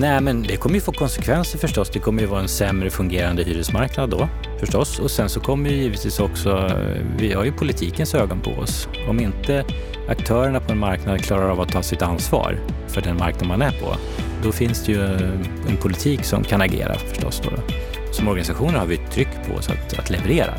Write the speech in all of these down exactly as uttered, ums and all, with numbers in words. Nej, men det kommer ju få konsekvenser förstås. Det kommer ju vara en sämre fungerande hyresmarknad då, förstås. Och sen så kommer ju givetvis också, vi har ju politikens ögon på oss. Om inte aktörerna på en marknad klarar av att ta sitt ansvar för den marknad man är på, då finns det ju en politik som kan agera förstås då. Som organisationer har vi ett tryck på oss att, att leverera.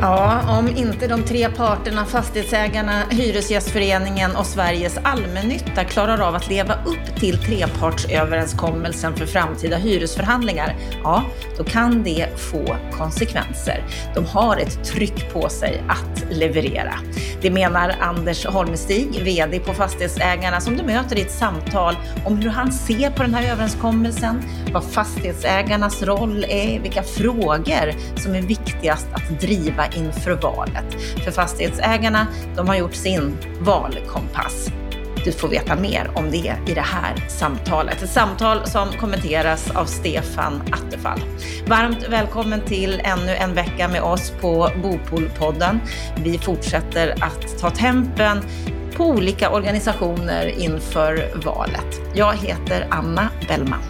Ja, om inte de tre parterna, fastighetsägarna, Hyresgästföreningen och Sveriges allmännytta klarar av att leva upp till trepartsöverenskommelsen för framtida hyresförhandlingar, ja, då kan det få konsekvenser. De har ett tryck på sig att leverera. Det menar Anders Holmestig, vd på Fastighetsägarna, som du möter i ett samtal om hur han ser på den här överenskommelsen, vad fastighetsägarnas roll är, vilka frågor som är viktigast att driva inför valet. För fastighetsägarna, de har gjort sin valkompass. Du får veta mer om det i det här samtalet. Ett samtal som kommenteras av Stefan Attefall. Varmt välkommen till ännu en vecka med oss på Bopolpodden. Vi fortsätter att ta tempen på olika organisationer inför valet. Jag heter Anna Bellman.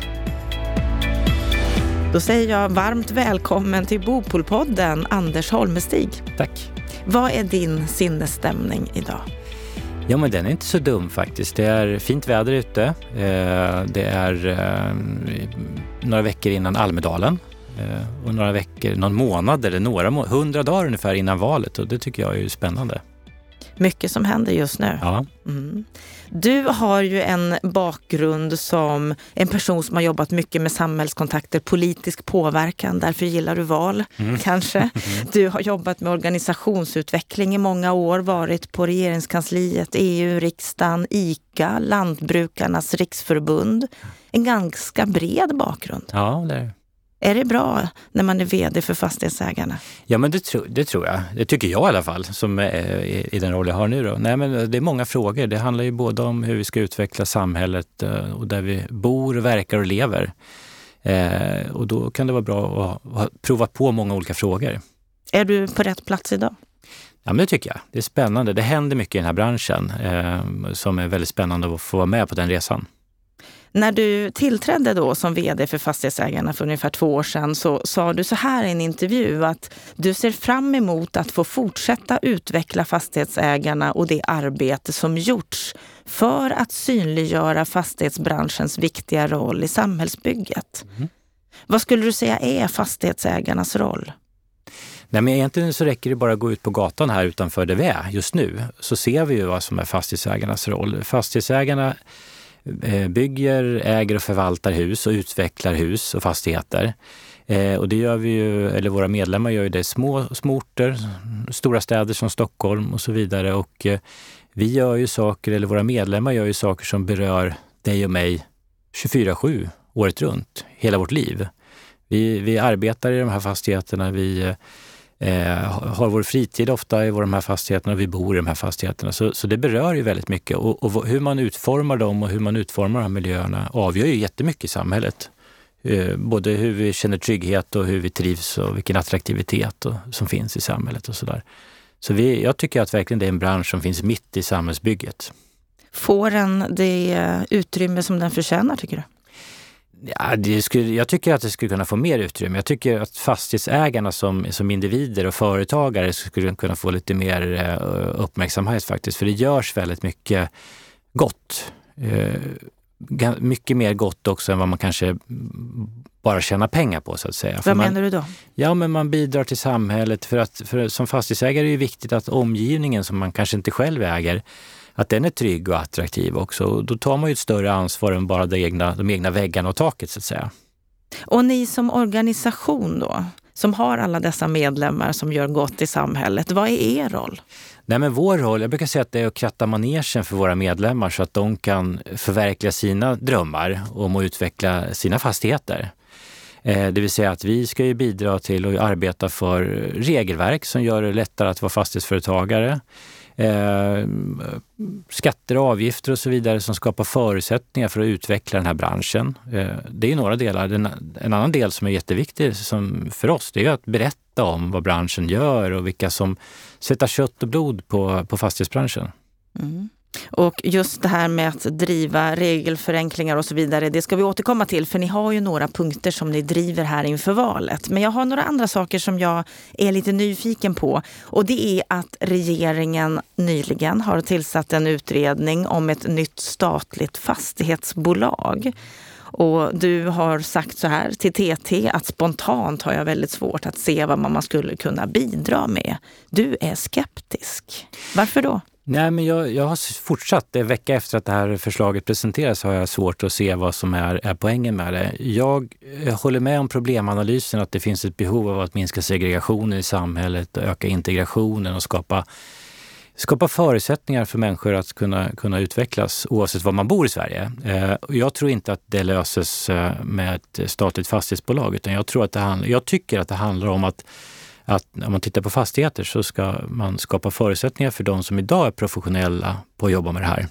Då säger jag varmt välkommen till Bopolpodden, Anders Holmestig. Tack. Vad är din sinnesstämning idag? Ja, men den är inte så dum faktiskt. Det är fint väder ute. Det är några veckor innan Almedalen. Och några veckor, någon månad eller några må- hundra dagar ungefär innan valet. Och det tycker jag är spännande. Mycket som händer just nu. Ja. Mm. Du har ju en bakgrund som en person som har jobbat mycket med samhällskontakter, politisk påverkan, därför gillar du val, mm. kanske. Du har jobbat med organisationsutveckling i många år, varit på regeringskansliet, E U-riksdagen, ICA, Lantbrukarnas riksförbund. En ganska bred bakgrund. Ja, det är Är det bra när man är vd för Fastighetsägarna? Ja, men det, tro, det tror jag. Det tycker jag i alla fall, som är, i den roll jag har nu då. Nej, men det är många frågor. Det handlar ju både om hur vi ska utveckla samhället och där vi bor, verkar och lever. Eh, och då kan det vara bra att, att prova på många olika frågor. Är du på rätt plats idag? Ja, men det tycker jag. Det är spännande. Det händer mycket i den här branschen eh, som är väldigt spännande att få vara med på den resan. När du tillträdde då som vd för Fastighetsägarna för ungefär två år sedan, så sa du så här i en intervju att du ser fram emot att få fortsätta utveckla Fastighetsägarna och det arbete som gjorts för att synliggöra fastighetsbranschens viktiga roll i samhällsbygget. Mm. Vad skulle du säga är Fastighetsägarnas roll? Nej, men egentligen så räcker det bara att gå ut på gatan här utanför där vi är just nu, så ser vi ju vad som är Fastighetsägarnas roll. Fastighetsägarna bygger, äger och förvaltar hus och utvecklar hus och fastigheter. Eh, och det gör vi ju, eller våra medlemmar gör ju det i små, små orter, stora städer som Stockholm och så vidare. Och eh, vi gör ju saker, eller våra medlemmar gör ju saker som berör dig och mig tjugofyra sju, året runt, hela vårt liv. Vi, vi arbetar i de här fastigheterna, vi eh, har vår fritid ofta i de här fastigheterna och vi bor i de här fastigheterna. Så, så det berör ju väldigt mycket. Och, och hur man utformar dem och hur man utformar de här miljöerna avgör ju jättemycket i samhället. Både hur vi känner trygghet och hur vi trivs och vilken attraktivitet och, som finns i samhället och sådär. Så vi, jag tycker att verkligen det är en bransch som finns mitt i samhällsbygget. Får den det utrymme som den förtjänar, tycker du? Ja, det skulle, jag tycker att det skulle kunna få mer utrymme. Jag tycker att fastighetsägarna som, som individer och företagare skulle kunna få lite mer uppmärksamhet faktiskt. För det görs väldigt mycket gott. Mycket mer gott också än vad man kanske bara tjänar pengar på, så att säga. Vad för menar man, du då? Ja, men man bidrar till samhället. För att för, som fastighetsägare är det ju viktigt att omgivningen som man kanske inte själv äger, att den är trygg och attraktiv också. Och då tar man ju ett större ansvar än bara de egna, de egna väggarna och taket, så att säga. Och ni som organisation då, som har alla dessa medlemmar som gör gott i samhället, vad är er roll? Nej, men vår roll, jag brukar säga att det är att kratta manegen för våra medlemmar så att de kan förverkliga sina drömmar om att utveckla sina fastigheter. Det vill säga att vi ska ju bidra till och arbeta för regelverk som gör det lättare att vara fastighetsföretagare. Eh, skatter och avgifter och så vidare som skapar förutsättningar för att utveckla den här branschen. Eh, det är några delar. En, en annan del som är jätteviktig som för oss, det är att berätta om vad branschen gör och vilka som sätter kött och blod på, på fastighetsbranschen. Mm. Och just det här med att driva regelförenklingar och så vidare, det ska vi återkomma till, för ni har ju några punkter som ni driver här inför valet. Men jag har några andra saker som jag är lite nyfiken på, och det är att regeringen nyligen har tillsatt en utredning om ett nytt statligt fastighetsbolag. Och du har sagt så här till T T att spontant har jag väldigt svårt att se vad man skulle kunna bidra med. Du är skeptisk. Varför då? Nej, men jag, jag har fortsatt, en vecka efter att det här förslaget presenteras har jag svårt att se vad som är, är poängen med det. Jag, jag håller med om problemanalysen, att det finns ett behov av att minska segregationen i samhället och öka integrationen och skapa, skapa förutsättningar för människor att kunna, kunna utvecklas oavsett var man bor i Sverige. Jag tror inte att det löses med ett statligt fastighetsbolag, utan jag, tror att det handl- jag tycker att det handlar om att att när man tittar på fastigheter så ska man skapa förutsättningar för de som idag är professionella på att jobba med det här.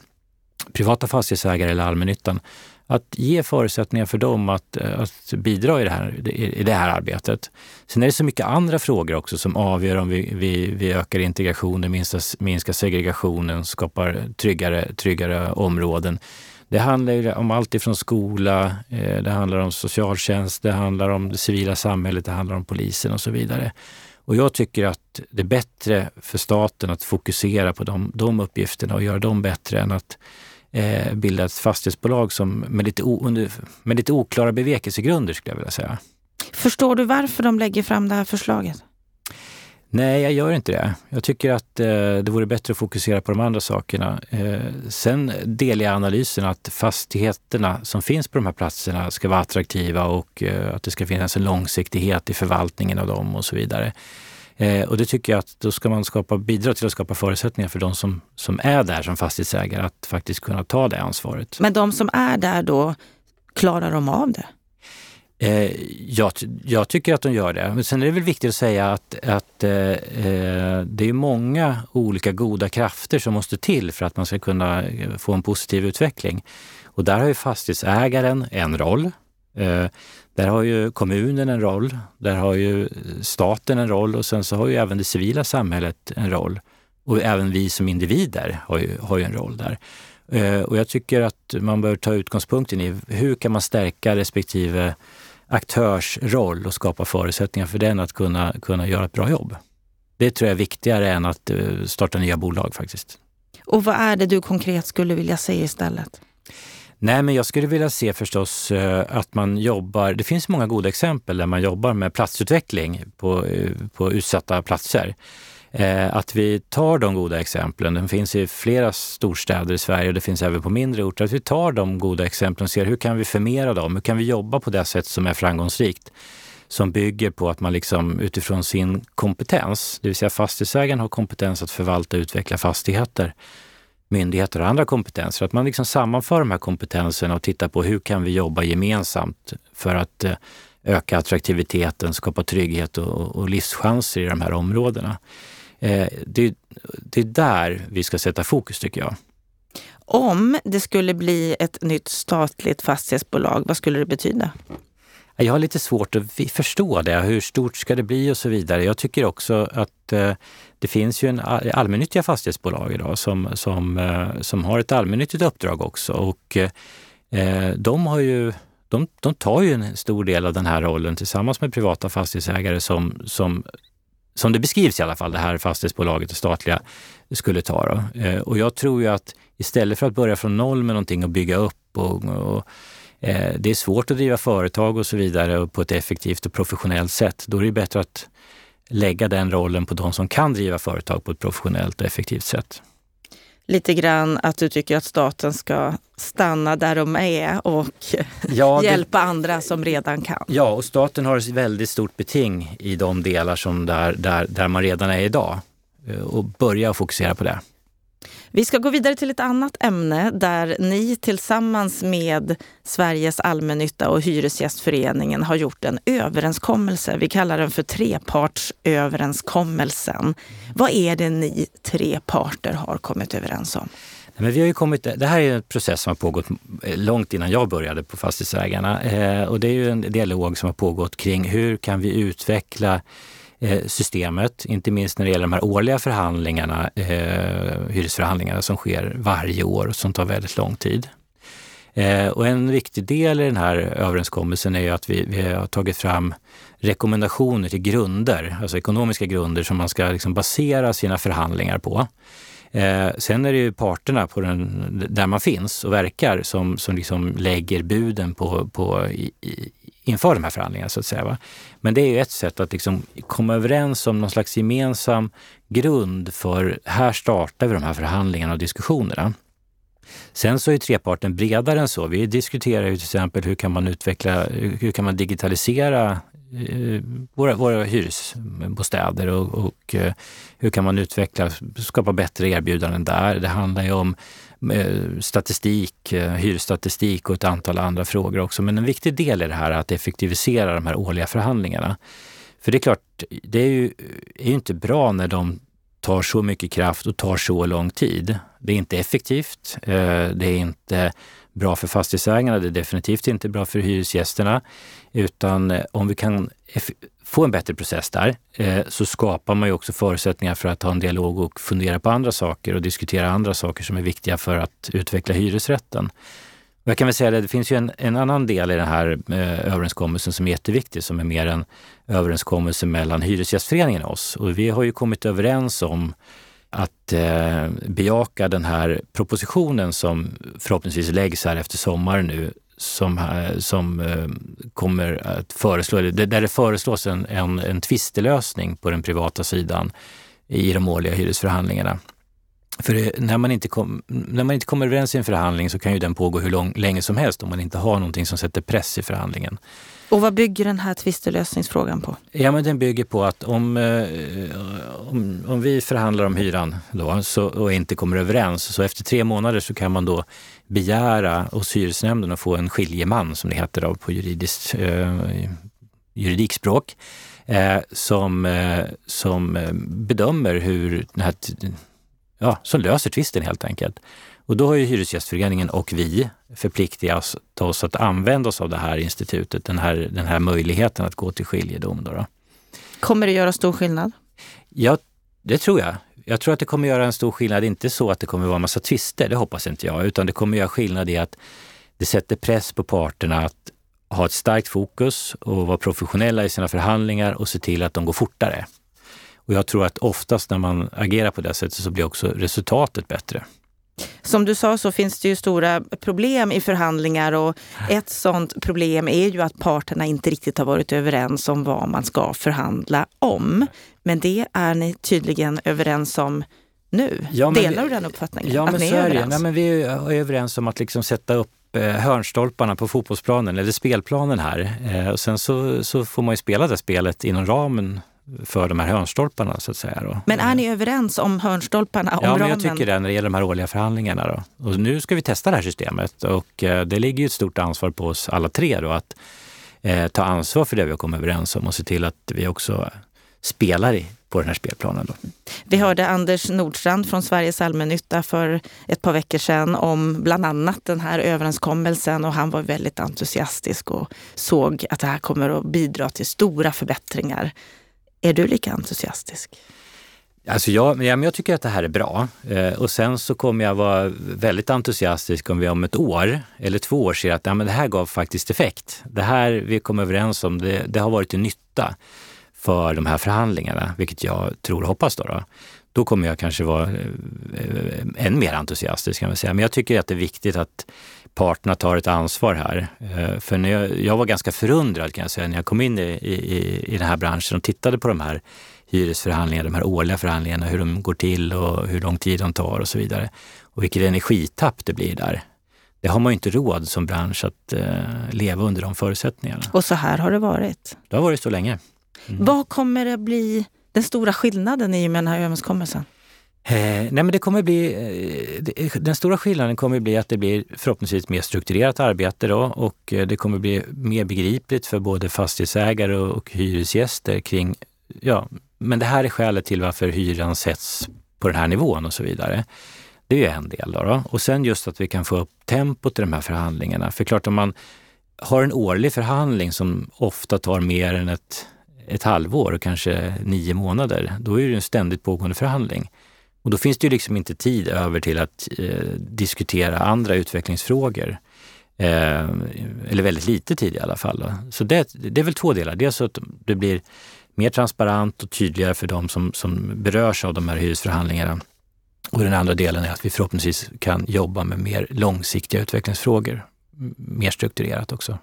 Privata fastighetsägare eller allmännyttan. Att ge förutsättningar för dem att, att bidra i det, här, i det här arbetet. Sen är det så mycket andra frågor också som avgör om vi, vi, vi ökar integrationen, minskar, minskar segregationen, skapar tryggare, tryggare områden. Det handlar ju om allt ifrån skola, det handlar om socialtjänst, det handlar om det civila samhället, det handlar om polisen och så vidare. Och jag tycker att det är bättre för staten att fokusera på de, de uppgifterna och göra dem bättre än att eh, bilda ett fastighetsbolag som, med, lite o, under, med lite oklara bevekelsegrunder skulle jag vilja säga. Förstår du varför de lägger fram det här förslaget? Nej, jag gör inte det. Jag tycker att eh, det vore bättre att fokusera på de andra sakerna. Eh, sen delar jag analysen att fastigheterna som finns på de här platserna ska vara attraktiva och eh, att det ska finnas en långsiktighet i förvaltningen av dem och så vidare. Eh, och det tycker jag att då ska man skapa, bidra till att skapa förutsättningar för de som, som är där som fastighetsägare att faktiskt kunna ta det ansvaret. Men de som är där då, klarar de av det? Eh, jag, jag tycker att de gör det. Men sen är det väl viktigt att säga att, att eh, det är många olika goda krafter som måste till för att man ska kunna få en positiv utveckling. Och där har ju fastighetsägaren en roll. Eh, där har ju kommunen en roll. Där har ju staten en roll. Och sen så har ju även det civila samhället en roll. Och även vi som individer har ju, har ju en roll där. Eh, och jag tycker att man bör ta utgångspunkten i hur kan man stärka respektive aktörsroll och skapa förutsättningar för den att kunna, kunna göra ett bra jobb. Det tror jag är viktigare än att starta nya bolag faktiskt. Och vad är det du konkret skulle vilja se istället? Nej, men jag skulle vilja se förstås att man jobbar, det finns många goda exempel där man jobbar med platsutveckling på, på utsatta platser. Att vi tar de goda exemplen, den finns i flera storstäder i Sverige och det finns även på mindre orter, att vi tar de goda exemplen och ser hur kan vi förmera dem, hur kan vi jobba på det sätt som är framgångsrikt, som bygger på att man liksom utifrån sin kompetens, det vill säga fastighetsägaren har kompetens att förvalta och utveckla fastigheter, myndigheter och andra kompetenser, att man liksom sammanför de här kompetenserna och tittar på hur kan vi jobba gemensamt för att öka attraktiviteten, skapa trygghet och, och livschanser i de här områdena. Det, det är där vi ska sätta fokus tycker jag. Om det skulle bli ett nytt statligt fastighetsbolag, vad skulle det betyda? Jag har lite svårt att förstå det. Hur stort ska det bli och så vidare. Jag tycker också att det finns ju en allmännyttiga fastighetsbolag idag som, som, som har ett allmännyttigt uppdrag också. Och de har ju de, de tar ju en stor del av den här rollen tillsammans med privata fastighetsägare som, som som det beskrivs i alla fall, det här fastighetsbolaget och statliga skulle ta. Då. Eh, och jag tror ju att istället för att börja från noll med någonting och bygga upp och, och eh, det är svårt att driva företag och så vidare och på ett effektivt och professionellt sätt. Då är det bättre att lägga den rollen på de som kan driva företag på ett professionellt och effektivt sätt. Lite grann att du tycker att staten ska stanna där de är och ja, det, hjälpa andra som redan kan. Ja, och staten har ett väldigt stort beting i de delar som där, där, där man redan är idag och börja fokusera på det. Vi ska gå vidare till ett annat ämne där ni tillsammans med Sveriges allmännytta och Hyresgästföreningen har gjort en överenskommelse. Vi kallar den för trepartsöverenskommelsen. Vad är det ni tre parter har kommit överens om? Men vi har ju kommit, det här är en process som har pågått långt innan jag började på Fastighetsägarna. Och det är ju en dialog som har pågått kring hur kan vi utveckla systemet, inte minst när det gäller de här årliga förhandlingarna, eh, hyresförhandlingarna som sker varje år och som tar väldigt lång tid. Eh, och en viktig del i den här överenskommelsen är att vi, vi har tagit fram rekommendationer till grunder, alltså ekonomiska grunder som man ska liksom basera sina förhandlingar på. Eh, sen är det ju parterna på den, där man finns och verkar som, som liksom lägger buden på, på i, i, inför de här förhandlingarna så att säga. Va? Men det är ju ett sätt att liksom komma överens om någon slags gemensam grund för här startar vi de här förhandlingarna och diskussionerna. Sen så är treparten bredare än så. Vi diskuterar ju till exempel hur kan man utveckla, hur kan man digitalisera våra, våra hyresbostäder och, och hur kan man utveckla, skapa bättre erbjudanden där. Det handlar ju om statistik, hyresstatistik och ett antal andra frågor också. Men en viktig del är det här att effektivisera de här årliga förhandlingarna. För det är klart, det är ju, är ju inte bra när de tar så mycket kraft och tar så lång tid. Det är inte effektivt, det är inte bra för fastighetsägarna, det är definitivt inte bra för hyresgästerna, utan om vi kan få en bättre process där så skapar man ju också förutsättningar för att ha en dialog och fundera på andra saker och diskutera andra saker som är viktiga för att utveckla hyresrätten. Jag kan väl säga att det finns ju en, en annan del i den här eh, överenskommelsen som är jätteviktig, som är mer en överenskommelse mellan Hyresgästföreningen och oss. Och vi har ju kommit överens om att eh, bejaka den här propositionen som förhoppningsvis läggs här efter sommaren nu, som, eh, som eh, kommer att föreslå, där det föreslås en, en, en tvistelösning på den privata sidan i de årliga hyresförhandlingarna. För när man, inte kom, när man inte kommer överens i en förhandling så kan ju den pågå hur lång, länge som helst om man inte har någonting som sätter press i förhandlingen. Och vad bygger den här tvistelösningsfrågan på? Ja, men den bygger på att om, om, om vi förhandlar om hyran då, så, och inte kommer överens, så efter tre månader så kan man då begära hos Hyresnämnden att få en skiljeman, som det heter då, på juridiskt, eh, juridikspråk, eh, som, eh, som bedömer hur den här... Ja, som löser tvisten helt enkelt. Och då har ju Hyresgästföreningen och vi förpliktigat oss att använda oss av det här institutet, den här, den här möjligheten att gå till skiljedom. Då då. Kommer det göra stor skillnad? Ja, det tror jag. Jag tror att det kommer göra en stor skillnad. Inte så att det kommer vara en massa tvister, det hoppas inte jag, utan det kommer göra skillnad i att det sätter press på parterna att ha ett starkt fokus och vara professionella i sina förhandlingar och se till att de går fortare. Och jag tror att oftast när man agerar på det sättet så blir också resultatet bättre. Som du sa så finns det ju stora problem i förhandlingar, och ett sådant problem är ju att parterna inte riktigt har varit överens om vad man ska förhandla om. Men det är ni tydligen överens om nu. Ja, Delar vi, du den uppfattningen? Ja, men så är det. Nej, men vi är överens om att liksom sätta upp hörnstolparna på fotbollsplanen eller spelplanen här. Och sen så, så får man ju spela det spelet inom ramen för de här hörnstolparna så att säga då. Men är ni överens om hörnstolparna? Om ja, men jag ramen? tycker det när det gäller de här årliga förhandlingarna då. Och nu ska vi testa det här systemet, och det ligger ju ett stort ansvar på oss alla tre då att eh, ta ansvar för det vi har kommit överens om och se till att vi också spelar i på den här spelplanen då. Vi hörde Anders Nordstrand från Sveriges allmännytta för ett par veckor sedan om bland annat den här överenskommelsen, och han var väldigt entusiastisk och såg att det här kommer att bidra till stora förbättringar. Är du lika entusiastisk? Alltså jag, ja, men jag tycker att det här är bra. Eh, och sen så kommer jag vara väldigt entusiastisk om vi om ett år eller två år ser att ja, men det här gav faktiskt effekt. Det här vi kom överens om, det, det har varit till nytta för de här förhandlingarna, vilket jag tror och hoppas då. Då, då kommer jag kanske vara eh, än mer entusiastisk kan man säga. Men jag tycker att det är viktigt att parterna tar ett ansvar här. För när jag, jag var ganska förundrad kan jag säga när jag kom in i, i, i den här branschen och tittade på de här hyresförhandlingarna, de här årliga förhandlingarna, hur de går till och hur lång tid de tar och så vidare. Och vilket energitapp det blir där. Det har man ju inte råd som bransch att eh, leva under de förutsättningarna. Och så här har det varit. Det har varit så länge. Mm. Vad kommer det bli den stora skillnaden i med den här överenskommelsen? Nej, men det kommer bli, den stora skillnaden kommer bli att det blir förhoppningsvis mer strukturerat arbete då, och det kommer bli mer begripligt för både fastighetsägare och hyresgäster kring, ja, men det här är skälet till varför hyran sätts på den här nivån och så vidare. Det är en del då, då. Och sen just att vi kan få upp tempot i de här förhandlingarna. För klart, om man har en årlig förhandling som ofta tar mer än ett ett halvår, kanske nio månader, då är det en ständigt pågående förhandling. Och då finns det ju liksom inte tid över till att eh, diskutera andra utvecklingsfrågor. Eh, eller väldigt lite tid i alla fall. Då. Så det, det är väl två delar. Dels att det blir mer transparent och tydligare för de som, som berörs av de här hyresförhandlingarna. Och den andra delen är att vi förhoppningsvis kan jobba med mer långsiktiga utvecklingsfrågor. Mer strukturerat också.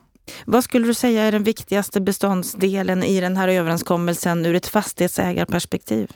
Vad skulle du säga är den viktigaste beståndsdelen i den här överenskommelsen ur ett fastighetsägarperspektiv?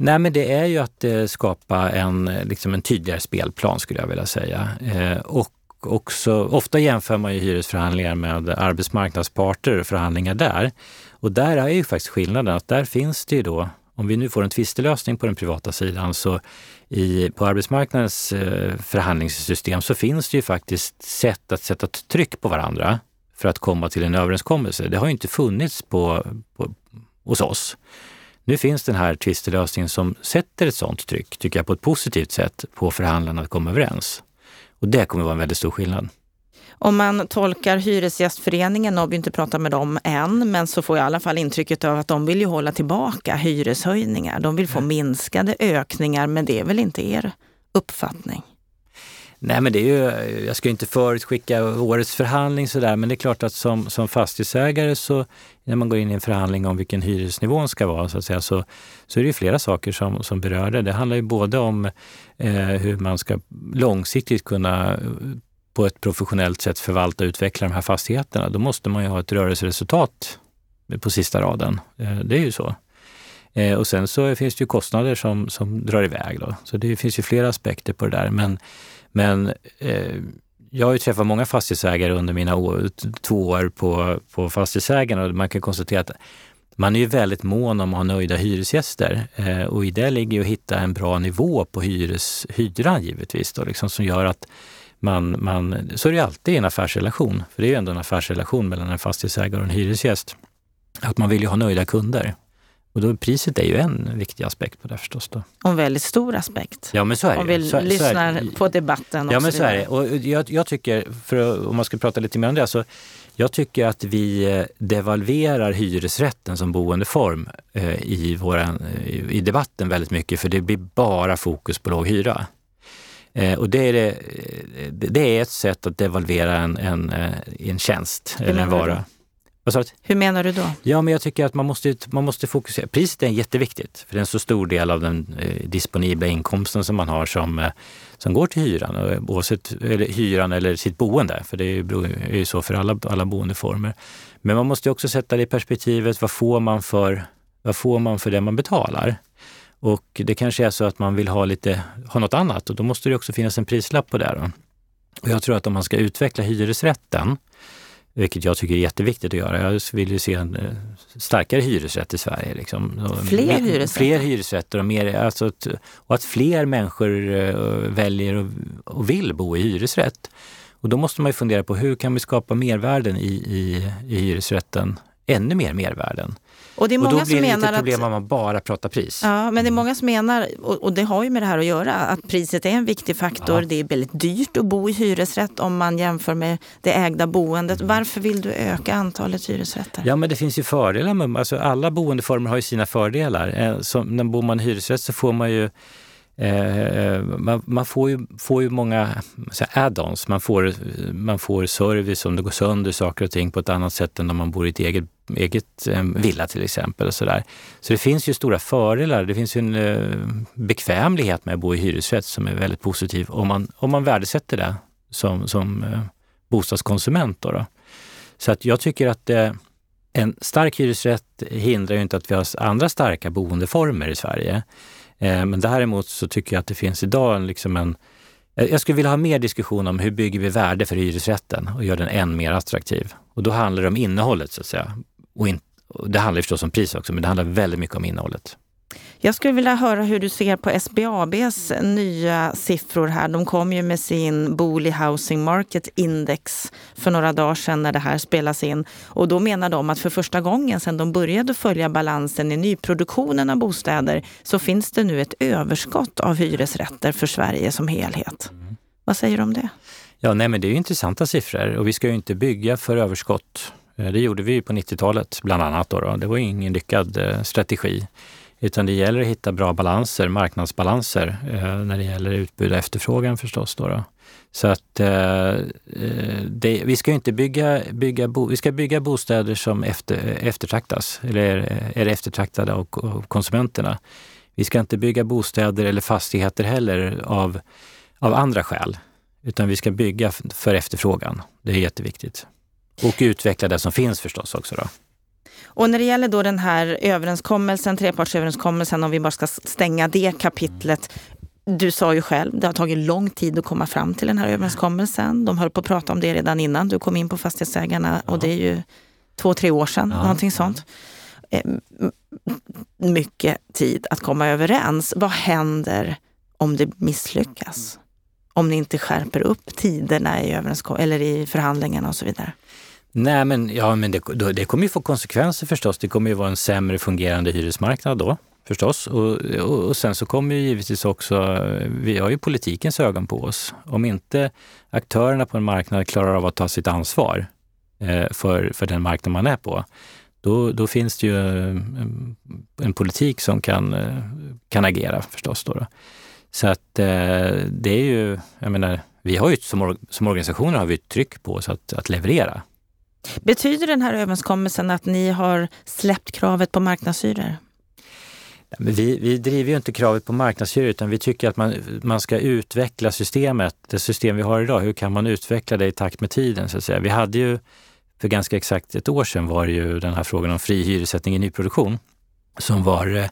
Nej, men det är ju att eh, skapa en, liksom en tydligare spelplan, skulle jag vilja säga. Eh, och också, ofta jämför man ju hyresförhandlingar med arbetsmarknadsparter och förhandlingar där. Och där är ju faktiskt skillnaden att där finns det ju då, om vi nu får en tvistelösning på den privata sidan, så i, på arbetsmarknadens eh, förhandlingssystem så finns det ju faktiskt sätt att sätta tryck på varandra för att komma till en överenskommelse. Det har ju inte funnits på, på, hos oss. Nu finns den här tvistelösningen som sätter ett sånt tryck, tycker jag, på ett positivt sätt på förhandlarna att komma överens. Och det kommer vara en väldigt stor skillnad. Om man tolkar Hyresgästföreningen, jag har ju inte pratat med dem än, men så får jag i alla fall intrycket av att de vill ju hålla tillbaka hyreshöjningar. De vill få minskade ökningar, men det är väl inte er uppfattning? Nej, men det är ju, jag ska inte förutskicka årets förhandling sådär, men det är klart att som, som fastighetsägare så när man går in i en förhandling om vilken hyresnivån ska vara så att säga, så, så är det ju flera saker som, som berör det. Det handlar ju både om eh, hur man ska långsiktigt kunna på ett professionellt sätt förvalta och utveckla de här fastigheterna. Då måste man ju ha ett rörelseresultat på sista raden. Eh, det är ju så. Eh, och sen så finns det ju kostnader som, som drar iväg då. Så det finns ju flera aspekter på det där, men Men eh, jag har ju träffat många fastighetsägare under mina år, två år på, på fastighetsägarna, och man kan konstatera att man är ju väldigt mån om att ha nöjda hyresgäster eh, och i det ligger ju att hitta en bra nivå på hyres, hyran givetvis då, liksom, som gör att man, man, så är det alltid en affärsrelation, för det är ju ändå en affärsrelation mellan en fastighetsägare och en hyresgäst, att man vill ju ha nöjda kunder. Och då priset är ju en viktig aspekt på det förstås då. En väldigt stor aspekt. Ja, men så är det. Om vi så, lyssnar så är, på debatten. Ja, men så är det. Och jag, jag tycker, för att, om man ska prata lite mer om det, så jag tycker att vi devalverar hyresrätten som boendeform eh, i, våra, i, i debatten väldigt mycket, för det blir bara fokus på låg hyra. Eh, och det är, det, det är ett sätt att devalvera en, en, en tjänst eller en vara. Hur menar du då? Ja, men jag tycker att man måste, man måste fokusera. Priset är jätteviktigt, för det är en så stor del av den eh, disponibla inkomsten som man har som, eh, som går till hyran, oavsett, eller hyran eller sitt boende, för det är ju, är ju så för alla, alla boendeformer. Men man måste också sätta det i perspektivet, vad får man för, vad får man för det man betalar? Och det kanske är så att man vill ha, lite, ha något annat, och då måste det också finnas en prislapp på det då. Och jag tror att om man ska utveckla hyresrätten, vilket jag tycker är jätteviktigt att göra. Jag vill ju se en starkare hyresrätt i Sverige. Liksom. Fler mer, hyresrätter? Fler hyresrätter och, mer, alltså att, och att fler människor väljer och, och vill bo i hyresrätt. Och då måste man ju fundera på hur kan vi skapa mervärden i, i, i hyresrätten? Ännu mer mervärden. Och, det är många och då blir det lite problem att, om man bara pratar pris. Ja, men det är många som menar, och, och det har ju med det här att göra, att priset är en viktig faktor. Ja. Det är väldigt dyrt att bo i hyresrätt om man jämför med det ägda boendet. Mm. Varför vill du öka antalet hyresrätter? Ja, men det finns ju fördelar. Med, alltså alla boendeformer har ju sina fördelar. Så när bor man i hyresrätt så får man ju Eh, man, man får ju, får ju många så här, add-ons, man får, man får service om det går sönder saker och ting på ett annat sätt än om man bor i ett eget, eget eh, villa till exempel och så där. Så det finns ju stora fördelar, det finns ju en eh, bekvämlighet med att bo i hyresrätt som är väldigt positiv om man, om man värdesätter det som, som eh, bostadskonsument då då. Så att jag tycker att eh, en stark hyresrätt hindrar ju inte att vi har andra starka boendeformer i Sverige. Men däremot så tycker jag att det finns idag liksom en... Jag skulle vilja ha mer diskussion om hur bygger vi värde för hyresrätten och gör den än mer attraktiv. Och då handlar det om innehållet så att säga. Och, in, och det handlar förstås om pris också, men det handlar väldigt mycket om innehållet. Jag skulle vilja höra hur du ser på S B A B:s nya siffror här. De kom ju med sin Booli Housing Market Index för några dagar sedan när det här spelas in. Och då menar de att för första gången sedan de började följa balansen i nyproduktionen av bostäder så finns det nu ett överskott av hyresrätter för Sverige som helhet. Mm. Vad säger du om det? Ja, nej, men det är ju intressanta siffror och vi ska ju inte bygga för överskott. Det gjorde vi på nittiotalet bland annat då, då. Det var ingen lyckad strategi, utan det gäller att hitta bra balanser, marknadsbalanser när det gäller utbud och efterfrågan förstås då. då. Så att eh, det, vi ska inte bygga, bygga, bo, vi ska bygga bostäder som efter, eftertraktas eller är, är eftertraktade av, av konsumenterna. Vi ska inte bygga bostäder eller fastigheter heller av, av andra skäl, utan vi ska bygga för efterfrågan. Det är jätteviktigt. Och utveckla det som finns förstås också då. Och när det gäller då den här överenskommelsen, trepartsöverenskommelsen, om vi bara ska stänga det kapitlet. Du sa ju själv, det har tagit lång tid att komma fram till den här överenskommelsen. De höll på att prata om det redan innan du kom in på Fastighetsägarna, och det är ju två, tre år sedan, ja. någonting sånt. Mycket tid att komma överens. Vad händer om det misslyckas? Om ni inte skärper upp tiderna i överenskom- eller i förhandlingarna och så vidare? Nej, men, ja, men det, det kommer ju få konsekvenser förstås. Det kommer ju vara en sämre fungerande hyresmarknad då. Förstås. Och, och, och sen så kommer ju givetvis också, vi har ju politikens ögon på oss. Om inte aktörerna på en marknad klarar av att ta sitt ansvar eh, för, för den marknad man är på, då, då finns det ju en, en politik som kan, kan agera förstås då. då. Så att eh, det är ju, jag menar, vi har ju som, som organisationer har vi ett tryck på oss att, att leverera. Betyder den här överenskommelsen att ni har släppt kravet på marknadshyror? Vi, vi driver ju inte kravet på marknadshyror, utan vi tycker att man, man ska utveckla systemet, det system vi har idag. Hur kan man utveckla det i takt med tiden så att säga? Vi hade ju för ganska exakt ett år sedan var det ju den här frågan om fri hyressättning i nyproduktion som var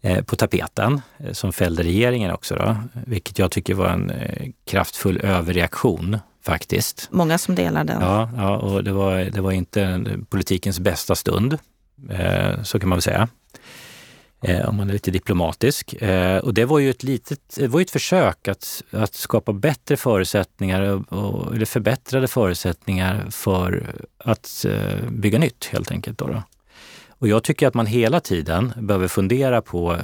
eh, på tapeten, som fällde regeringen också då, vilket jag tycker var en eh, kraftfull överreaktion faktiskt. Många som delar den. Ja, ja och det var, det var inte politikens bästa stund, eh, så kan man väl säga. Om man är lite diplomatisk. Och det var ju ett litet, det var ju ett försök att, att skapa bättre förutsättningar och, eller förbättrade förutsättningar för att bygga nytt helt enkelt. Då då. Och jag tycker att man hela tiden behöver fundera på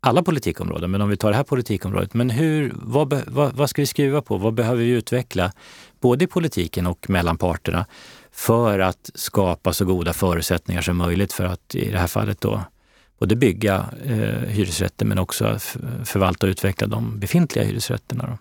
alla politikområden, men om vi tar det här politikområdet, men hur, vad, vad, vad ska vi skruva på? Vad behöver vi utveckla både i politiken och mellan parterna för att skapa så goda förutsättningar som möjligt för att i det här fallet då både bygga eh, hyresrätter men också förvalta och utveckla de befintliga hyresrätterna. Då.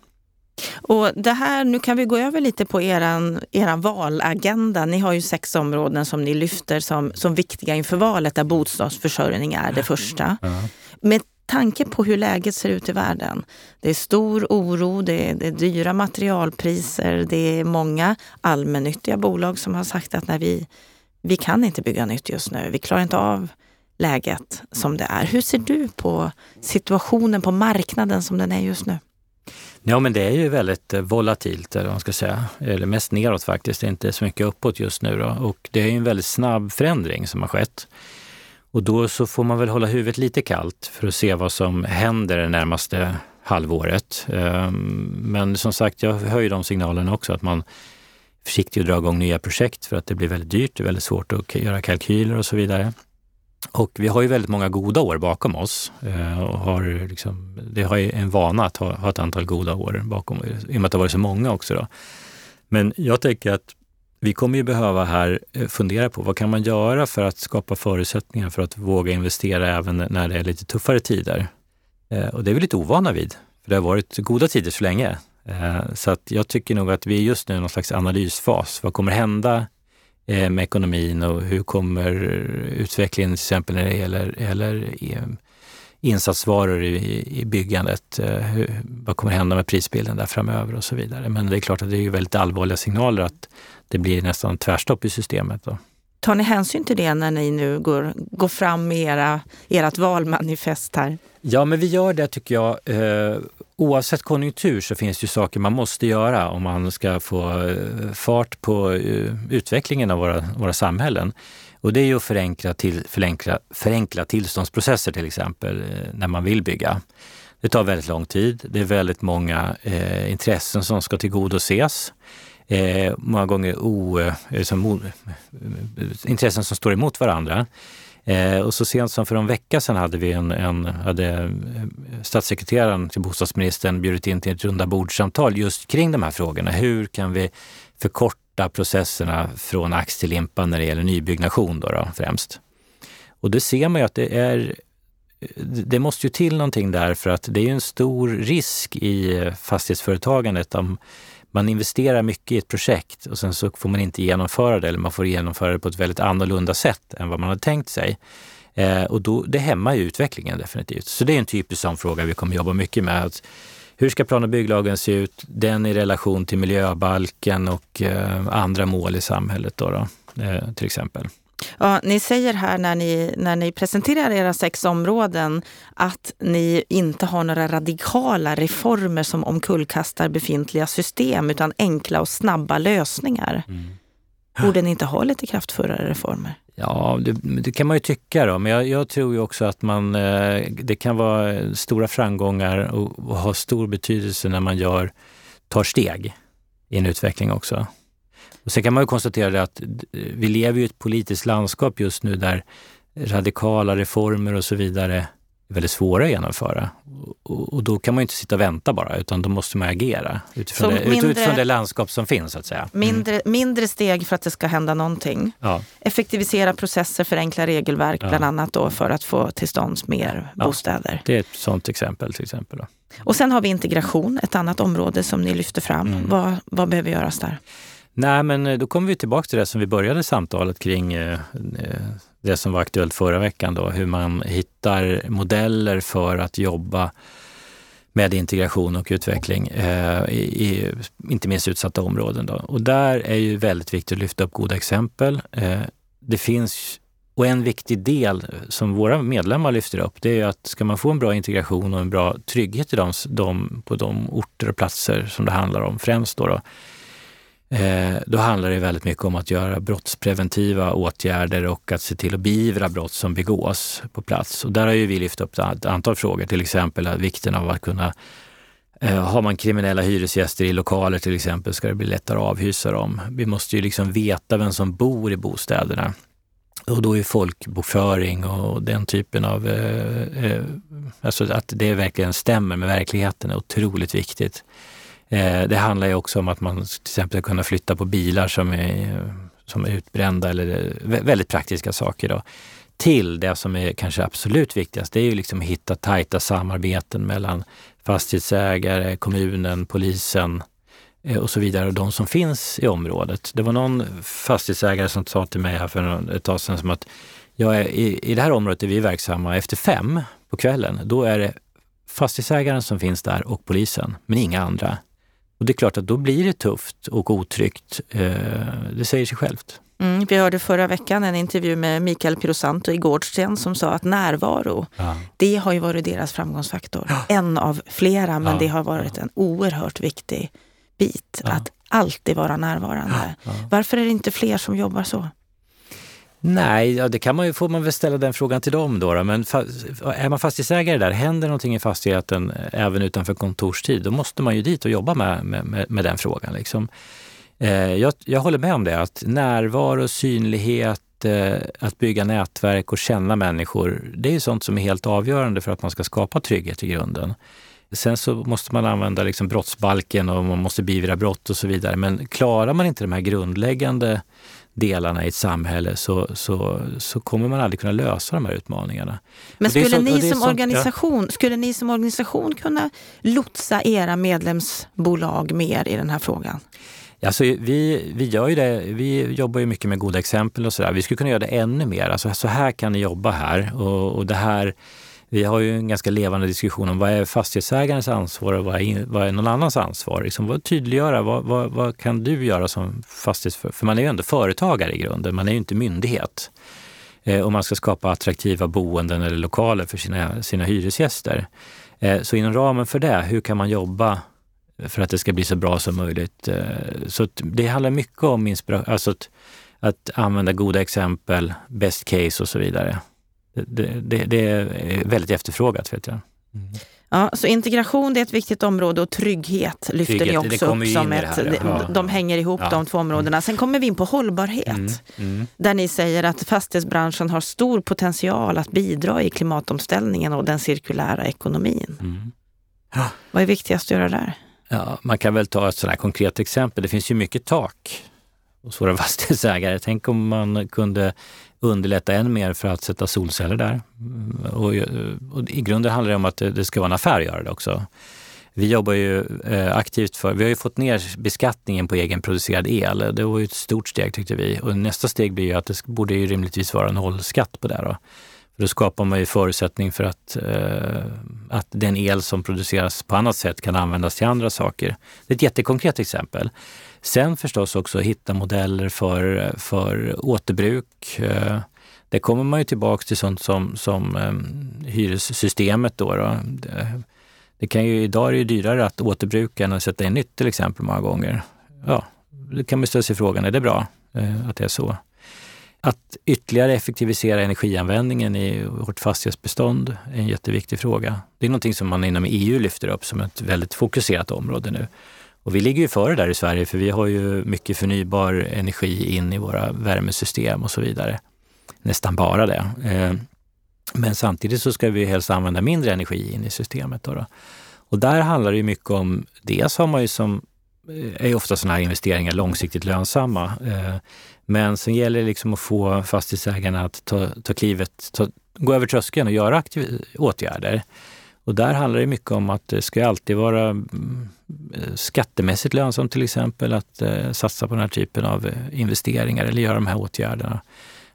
Och det här, nu kan vi gå över lite på eran, eran valagenda. Ni har ju sex områden som ni lyfter som, som viktiga inför valet, där bostadsförsörjning är det första. Mm. Med tanke på hur läget ser ut i världen. Det är stor oro, det är, det är dyra materialpriser, det är många allmännyttiga bolag som har sagt att när vi, vi kan inte bygga nytt just nu, vi klarar inte av läget som det är. Hur ser du på situationen på marknaden som den är just nu? Ja, men det är ju väldigt volatilt, eller man ska säga. Eller mest neråt faktiskt, det är inte så mycket uppåt just nu då. Och det är ju en väldigt snabb förändring som har skett. Och då så får man väl hålla huvudet lite kallt för att se vad som händer det närmaste halvåret. Men som sagt, jag hör ju de signalerna också att man är försiktig att dra igång nya projekt för att det blir väldigt dyrt, det är väldigt svårt att göra kalkyler och så vidare. Och vi har ju väldigt många goda år bakom oss och har liksom, det har ju en vana att ha, ha ett antal goda år bakom oss, i och med att det har varit så många också då. Men jag tänker att vi kommer ju behöva här fundera på vad kan man göra för att skapa förutsättningar för att våga investera även när det är lite tuffare tider. Och det är vi lite ovana vid, för det har varit goda tider så länge. Så att jag tycker nog att vi är just nu i någon slags analysfas. Vad kommer hända med ekonomin och hur kommer utvecklingen till exempel när det gäller eller insatsvaror i, i byggandet, hur, vad kommer hända med prisbilden där framöver och så vidare. Men det är klart att det är ju väldigt allvarliga signaler att det blir nästan tvärstopp i systemet då. Tar ni hänsyn till det när ni nu går, går fram med era, ert valmanifest här? Ja, men vi gör det tycker jag. Eh, oavsett konjunktur så finns det ju saker man måste göra om man ska få fart på eh, utvecklingen av våra, våra samhällen. Och det är ju att förenkla, till, förenkla, förenkla tillståndsprocesser till exempel eh, när man vill bygga. Det tar väldigt lång tid. Det är väldigt många eh, intressen som ska tillgodoses. Eh, många gånger o, eh, som, o, intressen som står emot varandra. Eh, och så sent som för en vecka sedan hade vi en, en hade statssekreteraren till bostadsministern bjudit in till ett runda bordsamtal just kring de här frågorna. Hur kan vi förkorta korta processerna från ax till limpa när det gäller nybyggnation då då, främst. Och det ser man ju att det är, det måste ju till någonting där, för att det är ju en stor risk i fastighetsföretagandet om man investerar mycket i ett projekt och sen så får man inte genomföra det, eller man får genomföra det på ett väldigt annorlunda sätt än vad man hade tänkt sig. Eh, och då, det hämmar ju utvecklingen definitivt. Så det är en typisk sån fråga vi kommer jobba mycket med. Att hur ska plan- och bygglagen se ut? Den i relation till miljöbalken och eh, andra mål i samhället då då, eh, till exempel. Ja, ni säger här när ni, när ni presenterar era sex områden att ni inte har några radikala reformer som omkullkastar befintliga system, utan enkla och snabba lösningar. Mm. Borde ni inte ha lite kraftfullare reformer? Ja, det, det kan man ju tycka då. Men jag, jag tror ju också att man, det kan vara stora framgångar och, och ha stor betydelse när man gör, tar steg i en utveckling också. Och sen kan man ju konstatera att vi lever i ett politiskt landskap just nu där radikala reformer och så vidare är väldigt svåra att genomföra. Och, och då kan man ju inte sitta och vänta bara, utan då måste man agera utifrån, det, mindre, utifrån det landskap som finns så att säga. Mm. Mindre, mindre steg för att det ska hända någonting. Ja. Effektivisera processer, förenkla regelverk, ja, bland annat då för att få till stånd mer, ja, bostäder. Det är ett sånt exempel till exempel då. Och sen har vi integration, ett annat område som ni lyfter fram. Mm. Vad, vad behöver göras där? Nej, men då kommer vi tillbaka till det som vi började samtalet kring, det som var aktuellt förra veckan då, hur man hittar modeller för att jobba med integration och utveckling i inte minst utsatta områden då. Och där är ju väldigt viktigt att lyfta upp goda exempel. Det finns, och en viktig del som våra medlemmar lyfter upp, det är att ska man få en bra integration och en bra trygghet i de, de, på de orter och platser som det handlar om främst då då, då handlar det väldigt mycket om att göra brottspreventiva åtgärder och att se till att beivra brott som begås på plats. Och där har ju vi lyft upp ett antal frågor, till exempel att vikten av att kunna, har man kriminella hyresgäster i lokaler till exempel, ska det bli lättare att avhysa dem. Vi måste ju liksom veta vem som bor i bostäderna. Och då är folkbokföring och den typen av, alltså att det verkligen stämmer med verkligheten är otroligt viktigt. Det handlar ju också om att man till exempel kunna flytta på bilar som är, som är utbrända eller väldigt praktiska saker då. Till det som är kanske absolut viktigast, det är ju liksom hitta tajta samarbeten mellan fastighetsägare, kommunen, polisen och så vidare och de som finns i området. Det var någon fastighetsägare som sa till mig här för ett tag sedan som att jag är, i, i det här området är vi verksamma efter fem på kvällen. Då är det fastighetsägaren som finns där och polisen, men inga andra. Och det är klart att då blir det tufft och otryggt. Det säger sig självt. Mm, vi hörde förra veckan en intervju med Mikael Pirosanto i Gårdsten som sa att närvaro, ja, det har ju varit deras framgångsfaktor. Ja. En av flera, men ja, det har varit en oerhört viktig bit. Ja. Att alltid vara närvarande. Ja. Ja. Varför är det inte fler som jobbar så? Nej, ja, det kan man ju, får man väl ställa den frågan till dem då. då. Men fa- är man fastighetsägare där, händer någonting i fastigheten även utanför kontorstid, då måste man ju dit och jobba med, med, med den frågan. Liksom. Eh, jag, jag håller med om det, att närvaro, synlighet, eh, att bygga nätverk och känna människor, det är ju sånt som är helt avgörande för att man ska skapa trygghet i grunden. Sen så måste man använda liksom brottsbalken och man måste beivra brott och så vidare. Men klarar man inte de här grundläggande delarna i ett samhälle så, så, så kommer man aldrig kunna lösa de här utmaningarna. Men skulle, så, ni, som så, organisation, ja. skulle ni som organisation kunna lotsa era medlemsbolag mer i den här frågan? Alltså, vi, vi, gör ju det, vi jobbar ju mycket med goda exempel och sådär. Vi skulle kunna göra det ännu mer. Alltså, så här kan ni jobba här och, och det här. Vi har ju en ganska levande diskussion om vad är fastighetsägarens ansvar och vad är, vad är någon annans ansvar. Liksom, vad tydliggöra, vad, vad, vad kan du göra som fastighetsföretagare? För man är ju ändå företagare i grunden, man är ju inte myndighet. Eh, och man ska skapa attraktiva boenden eller lokaler för sina, sina hyresgäster. Eh, så inom ramen för det, hur kan man jobba för att det ska bli så bra som möjligt? Eh, så det handlar mycket om inspiration, alltså att, att använda goda exempel, best case och så vidare. Det, det, det är väldigt efterfrågat, vet jag. Mm. Ja, så integration, det är ett viktigt område, och trygghet lyfter trygghet, ni också upp som ett, här, ja. de, de hänger ihop, ja, de två områdena. Sen kommer vi in på hållbarhet, mm. Mm. där ni säger att fastighetsbranschen har stor potential att bidra i klimatomställningen och den cirkulära ekonomin. Mm. Ja. Vad är viktigast att göra där? Ja, man kan väl ta ett sådant här konkret exempel. Det finns ju mycket tak hos våra fastighetsägare. Tänk om man kunde underlätta än mer för att sätta solceller där. Och, och i grunden handlar det om att det, det ska vara en affär att göra det också. Vi jobbar ju eh, aktivt för, vi har ju fått ner beskattningen på egenproducerad el. Det var ju ett stort steg tyckte vi. Och nästa steg blir ju att det borde ju rimligtvis vara en hållskatt på det då. För då skapar man ju förutsättning för att, eh, att den el som produceras på annat sätt kan användas till andra saker. Det är ett jättekonkret exempel. Sen förstås också hitta modeller för, för återbruk. Eh, det kommer man ju tillbaka till sånt som, som eh, hyressystemet då då. Det, Det kan ju, idag är det ju dyrare att återbruka än att sätta in nytt till exempel många gånger. Ja, det kan man ställa sig frågan, är det bra eh, att det är så? Att ytterligare effektivisera energianvändningen i vårt fastighetsbestånd är en jätteviktig fråga. Det är någonting som man inom E U lyfter upp som ett väldigt fokuserat område nu. Och vi ligger ju före där i Sverige för vi har ju mycket förnybar energi in i våra värmesystem och så vidare. Nästan bara det. Eh, Men samtidigt så ska vi helst använda mindre energi in i systemet. Då då. Och där handlar det ju mycket om, dels har man ju som, är ju ofta sådana här investeringar långsiktigt lönsamma. Men sen gäller det liksom att få fastighetsägarna att ta, ta klivet, ta, gå över tröskeln och göra aktiv, åtgärder. Och där handlar det mycket om att det ska alltid vara skattemässigt lönsamt till exempel att satsa på den här typen av investeringar eller göra de här åtgärderna.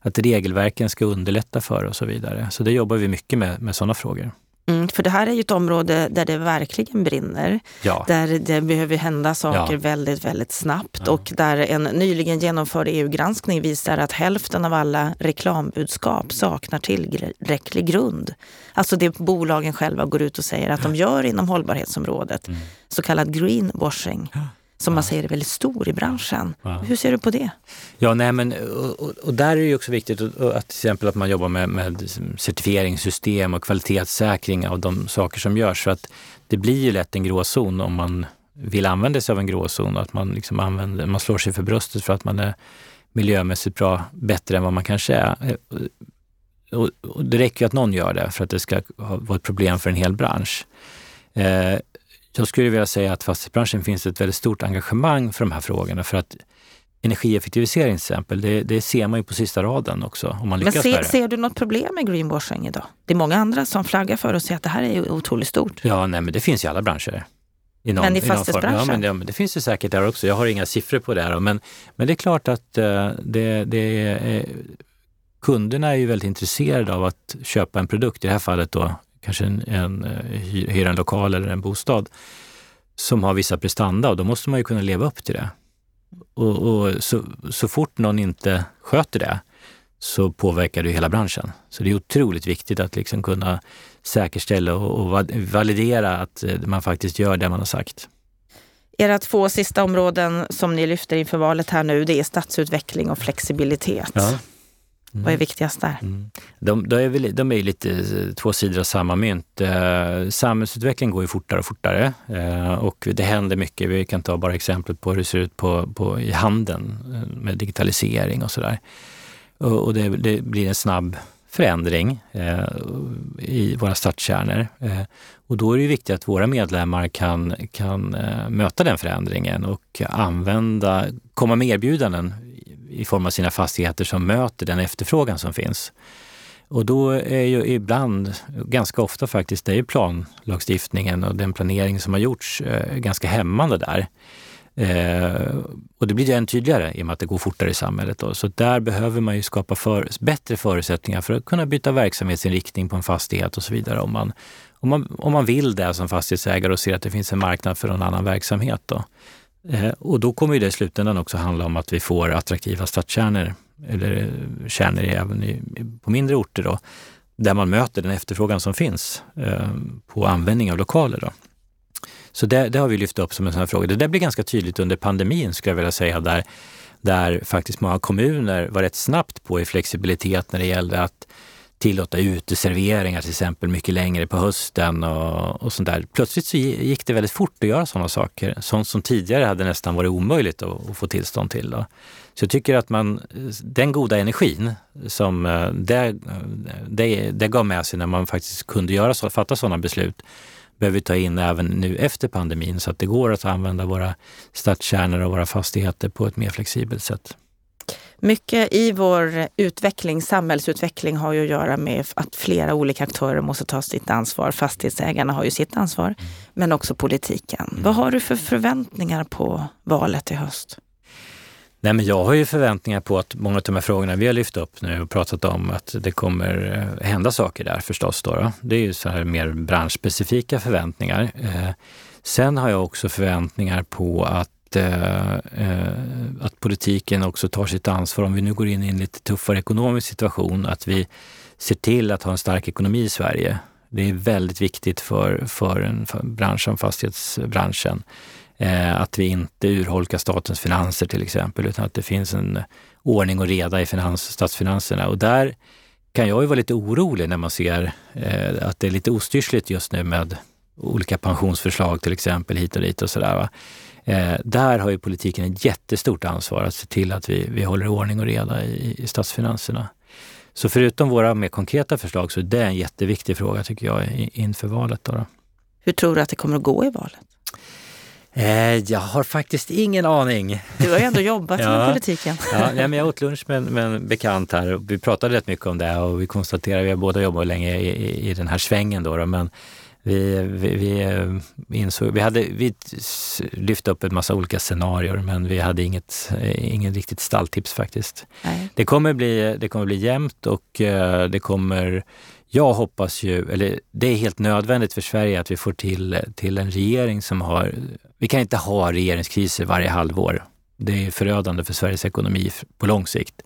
Att regelverken ska underlätta för och så vidare. Så det jobbar vi mycket med, med sådana frågor. Mm, för det här är ju ett område där det verkligen brinner. Ja. Där det behöver hända saker ja. väldigt, väldigt snabbt. Ja. Och där en nyligen genomförd E U-granskning visar att hälften av alla reklambudskap saknar tillräcklig grund. Alltså det bolagen själva går ut och säger att de gör inom hållbarhetsområdet. Mm. Så kallad greenwashing. Ja. Som man säger är väldigt stor i branschen. Ja. Hur ser du på det? Ja, nej, men, och, och där är det ju också viktigt att, att till exempel att man jobbar med, med certifieringssystem och kvalitetssäkring av de saker som görs. Så att det blir ju lätt en gråzon om man vill använda sig av en gråzon. Att man, liksom använder, man slår sig för bröstet för att man är miljömässigt bra, bättre än vad man kanske är. Och, och det räcker ju att någon gör det för att det ska vara ett problem för en hel bransch. Eh, Jag skulle vilja säga att fastighetsbranschen finns ett väldigt stort engagemang för de här frågorna för att energieffektivisering till exempel, det, det ser man ju på sista raden också. Om man lyckas Men ser, ser du något problem med greenwashing idag? Det är många andra som flaggar för och säger att det här är otroligt stort. Ja, nej men det finns i alla branscher. I någon, men i fastighetsbranschen? Ja men, det, ja, men det finns ju säkert där också. Jag har inga siffror på det här. Men, men det är klart att uh, det, det är, eh, kunderna är ju väldigt intresserade av att köpa en produkt, i det här fallet då kanske en, en, hyra en lokal eller en bostad som har vissa prestanda och då måste man ju kunna leva upp till det. Och, och så, så fort någon inte sköter det så påverkar det hela branschen. Så det är otroligt viktigt att liksom kunna säkerställa och, och validera att man faktiskt gör det man har sagt. Era två sista områden som ni lyfter inför valet här nu, det är stadsutveckling och flexibilitet. Ja. Mm. Vad är viktigast där? Mm. De, de, är väl, de är lite två sidor av samma mynt. Eh, samhällsutveckling går ju fortare och fortare. Eh, och det händer mycket. Vi kan ta bara exempel på hur det ser ut på, på, i handeln med digitalisering och sådär. Och, och det, det blir en snabb förändring eh, i våra stadskärnor. Eh, och då är det ju viktigt att våra medlemmar kan, kan eh, möta den förändringen och använda, komma med erbjudanden i form av sina fastigheter som möter den efterfrågan som finns. Och då är ju ibland, ganska ofta faktiskt, det är ju planlagstiftningen och den planering som har gjorts eh, ganska hämmande där. Eh, och det blir ju än tydligare i och med att det går fortare i samhället. Då. Så där behöver man ju skapa för, bättre förutsättningar för att kunna byta verksamhetsinriktning på en fastighet och så vidare om man, om man, om man vill det som fastighetsägare och ser att det finns en marknad för någon annan verksamhet då. Och då kommer ju det i slutändan också handla om att vi får attraktiva stadskärnor eller kärnor även i, på mindre orter då, där man möter den efterfrågan som finns eh, på användning av lokaler då. Så det, det har vi lyft upp som en sån här fråga. Det där blir ganska tydligt under pandemin skulle jag vilja säga där, där faktiskt många kommuner var rätt snabbt på i flexibilitet när det gällde att tillåta uteserveringar till exempel mycket längre på hösten och, och sånt där. Plötsligt så gick det väldigt fort att göra sådana saker. Sånt som tidigare hade nästan varit omöjligt att, att få tillstånd till. Då. Så jag tycker att man, den goda energin som det, det, det gav med sig när man faktiskt kunde göra så, fatta sådana beslut, behöver vi ta in även nu efter pandemin, så att det går att använda våra stadskärnor och våra fastigheter på ett mer flexibelt sätt. Mycket i vår utveckling, samhällsutveckling, har ju att göra med att flera olika aktörer måste ta sitt ansvar. Fastighetsägarna har ju sitt ansvar, men också politiken. Mm. Vad har du för förväntningar på valet i höst? Nej, men jag har ju förväntningar på att många av de här frågorna vi har lyft upp nu och pratat om, att det kommer hända saker där förstås då. då. Det är ju så här mer branschspecifika förväntningar. Eh, sen har jag också förväntningar på att att politiken också tar sitt ansvar. Om vi nu går in i en lite tuffare ekonomisk situation, att vi ser till att ha en stark ekonomi i Sverige. Det är väldigt viktigt för, för en bransch som fastighetsbranschen, att vi inte urholkar statens finanser till exempel, utan att det finns en ordning och reda i finans, statsfinanserna. Och där kan jag ju vara lite orolig när man ser att det är lite ostyrsligt just nu med olika pensionsförslag till exempel hit och dit och sådär va. Eh, där har ju politiken ett jättestort ansvar att se till att vi, vi håller ordning och reda i, i statsfinanserna. Så förutom våra mer konkreta förslag så är det en jätteviktig fråga tycker jag i, inför valet. Då då. Hur tror du att det kommer att gå i valet? Eh, jag har faktiskt ingen aning. Du har ju ändå jobbat ja, med politiken. ja, men jag åt lunch med, med en bekant här och vi pratade rätt mycket om det och vi konstaterade att vi har båda jobbat länge i, i, i den här svängen då, då men Vi, vi, vi, insåg, vi, hade, vi lyfte upp en massa olika scenarier, men vi hade inget, ingen riktigt stalltips faktiskt. Nej. Det kommer bli, det kommer bli jämnt och det kommer, jag hoppas ju, eller det är helt nödvändigt för Sverige att vi får till, till en regering som har, vi kan inte ha regeringskriser varje halvår. Det är förödande för Sveriges ekonomi på lång sikt.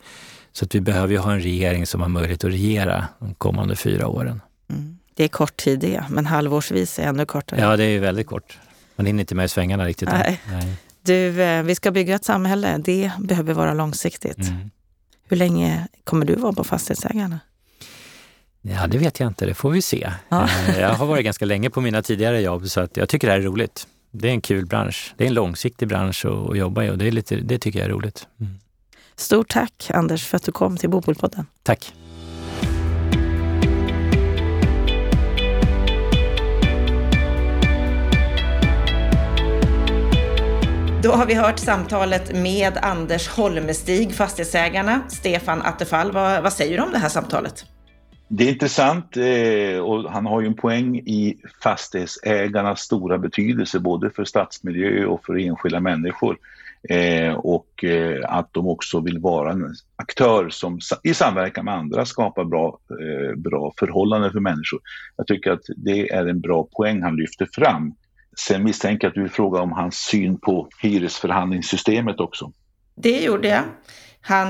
Så att vi behöver ju ha en regering som har möjlighet att regera de kommande fyra åren. Mm. Det är kort tid det, men halvårsvis är ännu kortare. Ja, det är ju väldigt kort. Man hinner inte med i svängarna riktigt. Nej. Nej. Du, vi ska bygga ett samhälle. Det behöver vara långsiktigt. Mm. Hur länge kommer du vara på Fastighetsägarna? Ja, det vet jag inte. Det får vi se. Ja. Jag har varit ganska länge på mina tidigare jobb, så att jag tycker det här är roligt. Det är en kul bransch. Det är en långsiktig bransch att jobba i och det, är lite, det tycker jag är roligt. Mm. Stort tack Anders för att du kom till Bopolpodden. Tack. Då har vi hört samtalet med Anders Holmestig, Fastighetsägarna. Stefan Attefall, vad, vad säger du om det här samtalet? Det är intressant och han har ju en poäng i fastighetsägarnas stora betydelse både för stadsmiljö och för enskilda människor. Och att de också vill vara en aktör som i samverkan med andra skapar bra, bra förhållanden för människor. Jag tycker att det är en bra poäng han lyfter fram. Sen misstänker jag att du frågar om hans syn på hyresförhandlingssystemet också. Det gjorde jag. Han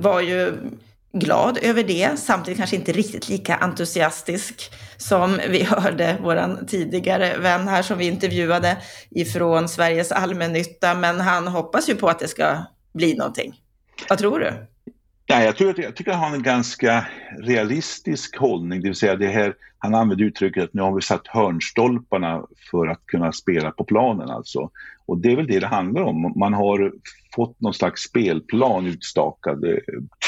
var ju glad över det, samtidigt kanske inte riktigt lika entusiastisk som vi hörde våran tidigare vän här som vi intervjuade ifrån Sveriges allmännytta, men han hoppas ju på att det ska bli någonting. Vad tror du? Ja, jag, tror att, jag tycker att han har en ganska realistisk hållning, det vill säga det här, han använder uttrycket att nu har vi satt hörnstolparna för att kunna spela på planen alltså. Och det är väl det det handlar om, man har fått någon slags spelplan utstakad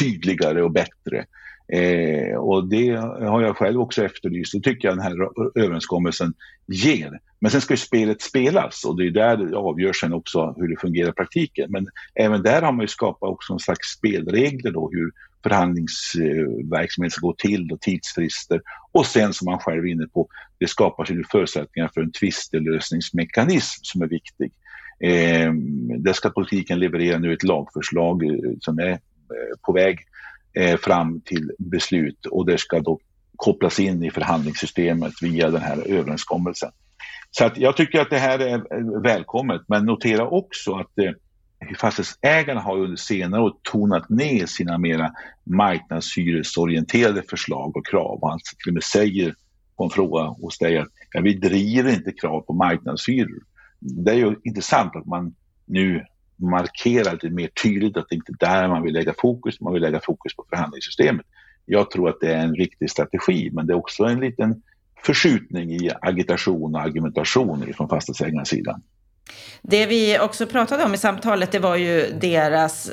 tydligare och bättre. Eh, och det har jag själv också efterlyst, det tycker jag den här överenskommelsen ger. Men sen ska ju spelet spelas och det är där det avgörs sen också hur det fungerar i praktiken. Men även där har man ju skapat också en slags spelregler då, hur förhandlingsverksamhet ska gå till och tidsfrister. Och sen som man själv är inne på, det skapas ju förutsättningar för en tvistelösningsmekanism som är viktig. Eh, där ska politiken leverera nu ett lagförslag som är på väg fram till beslut och det ska då kopplas in i förhandlingssystemet via den här överenskommelsen. Så att jag tycker att det här är välkommet, men notera också att fastighetsägarna har under senare år tonat ner sina mera marknadshyresorienterade förslag och krav. Han till och med säger på en fråga hos dig att ja, vi driver inte krav på marknadshyror. Det är ju intressant att man nu markerar lite mer tydligt att det inte är där man vill lägga fokus, man vill lägga fokus på förhandlingssystemet. Jag tror att det är en riktig strategi, men det är också en liten förskjutning i agitation och argumentation från fastighetsägarnas sida. Det vi också pratade om i samtalet, det var ju deras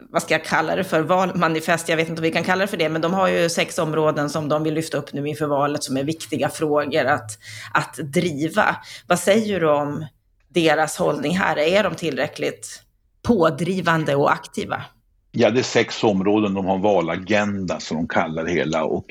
vad ska jag kalla det för, valmanifest, jag vet inte om vi kan kalla det för det, men de har ju sex områden som de vill lyfta upp nu inför valet som är viktiga frågor att, att driva. Vad säger du om deras hållning här? Är de tillräckligt pådrivande och aktiva? Ja, det är sex områden, de har en valagenda som de kallar det hela, och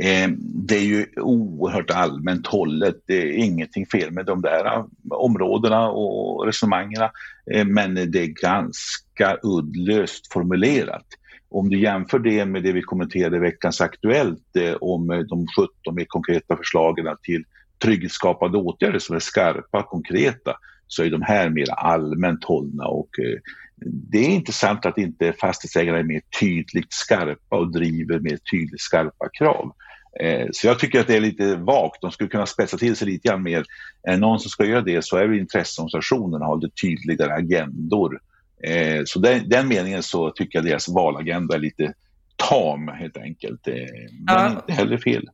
eh, det är ju oerhört allmänt hållet. Det är ingenting fel med de där områdena och resonemangerna, eh, men det är ganska uddlöst formulerat. Om du jämför det med det vi kommenterade i veckans Aktuellt eh, om de sjutton mer konkreta förslagen till trygghetsskapande åtgärder som är skarpa, konkreta, så är de här mer allmänt hållna, och eh, det är intressant att inte fastighetsägarna är mer tydligt skarpa och driver mer tydligt skarpa krav. Eh, så jag tycker att det är lite vagt. De skulle kunna spetsa till sig lite grann mer. Eh, någon som ska göra det, så är det intresseorganisationerna har lite tydligare agendor. Eh, så den, den meningen så tycker jag deras valagenda är lite tam helt enkelt. Eh, men ja. Inte heller fel.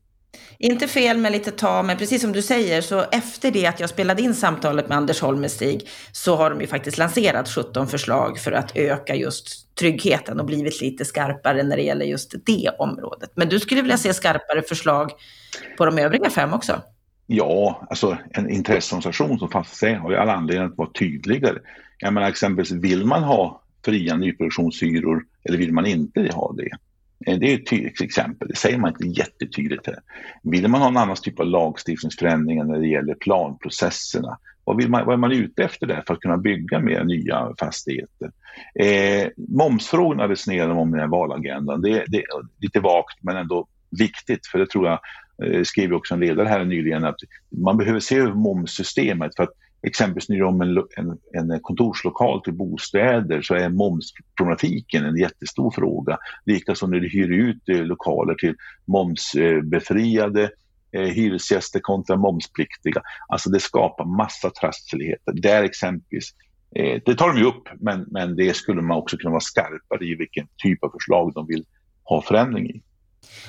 Inte fel men lite ta, men precis som du säger så efter det att jag spelade in samtalet med Anders Holmestig så har de ju faktiskt lanserat sjutton förslag för att öka just tryggheten och blivit lite skarpare när det gäller just det området. Men du skulle vilja se skarpare förslag på de övriga fem också? Ja, alltså en intresseorganisation som fastighetsägare har ju alla anledningar att vara tydligare. Jag menar exempelvis, vill man ha fria nyproduktionshyror eller vill man inte ha det? Det är ett tydligt exempel, det säger man inte jättetydligt här. Vill man ha en annan typ av lagstiftningsförändringar när det gäller planprocesserna? Vad, vill man, vad är man ute efter där för att kunna bygga mer nya fastigheter? Eh, momsfrågorna resonerar om den här valagendan. Det, det är lite vagt men ändå viktigt, för det tror jag eh, skrev också en ledare här nyligen, att man behöver se över momssystemet för att exempelvis när om en, en, en kontorslokal till bostäder så är momsproblematiken en jättestor fråga. Likaså när du hyr ut eh, lokaler till momsbefriade eh, hyresgäster kontra momspliktiga. Alltså det skapar massa trassligheter. Där exempelvis, eh, det tar de ju upp, men, men det skulle man också kunna vara skarpare i vilken typ av förslag de vill ha förändring i.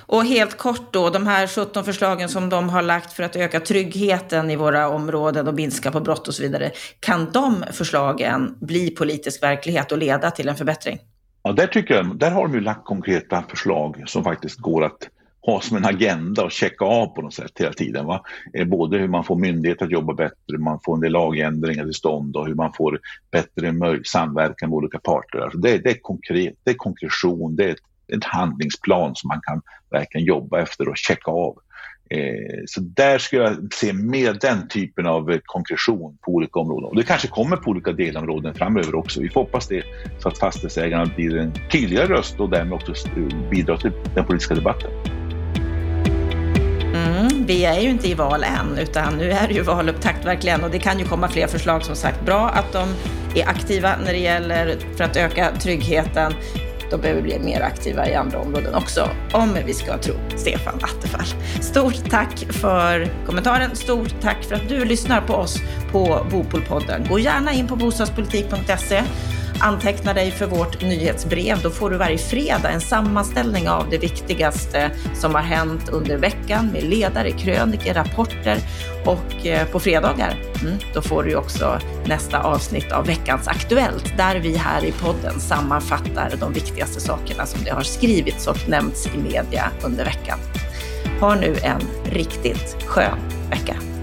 Och helt kort då, de här sjutton förslagen som de har lagt för att öka tryggheten i våra områden och minska på brott och så vidare, kan de förslagen bli politisk verklighet och leda till en förbättring? Ja, där tycker jag, där har de ju lagt konkreta förslag som faktiskt går att ha som en agenda och checka av på något sätt hela tiden. Va? Både hur man får myndigheter att jobba bättre, hur man får en del lagändringar till stånd och hur man får bättre samverkan med olika parter. Alltså det, det är konkret, det är konkretion, det är ett en handlingsplan som man kan verkligen jobba efter och checka av. Eh, så där ska jag se mer den typen av konkretion på olika områden. Och det kanske kommer på olika delområden framöver också. Vi får hoppas det, så att fastighetsägarna blir en tydligare röst och därmed också bidrar till den politiska debatten. Mm, vi är ju inte i val än, utan nu är det ju valupptakt verkligen, och det kan ju komma fler förslag som sagt. Bra att de är aktiva när det gäller för att öka tryggheten. Då behöver vi bli mer aktiva i andra områden också, om vi ska tro Stefan Attefall. Stort tack för kommentaren. Stort tack för att du lyssnar på oss på Bopolpodden. Gå gärna in på bostadspolitik punkt se. Anteckna dig för vårt nyhetsbrev. Då får du varje fredag en sammanställning av det viktigaste som har hänt under veckan med ledare, kröniker, rapporter. Och på fredagar, då får du också nästa avsnitt av veckans Aktuellt, där vi här i podden sammanfattar de viktigaste sakerna som det har skrivits och nämnts i media under veckan. Ha nu en riktigt skön vecka.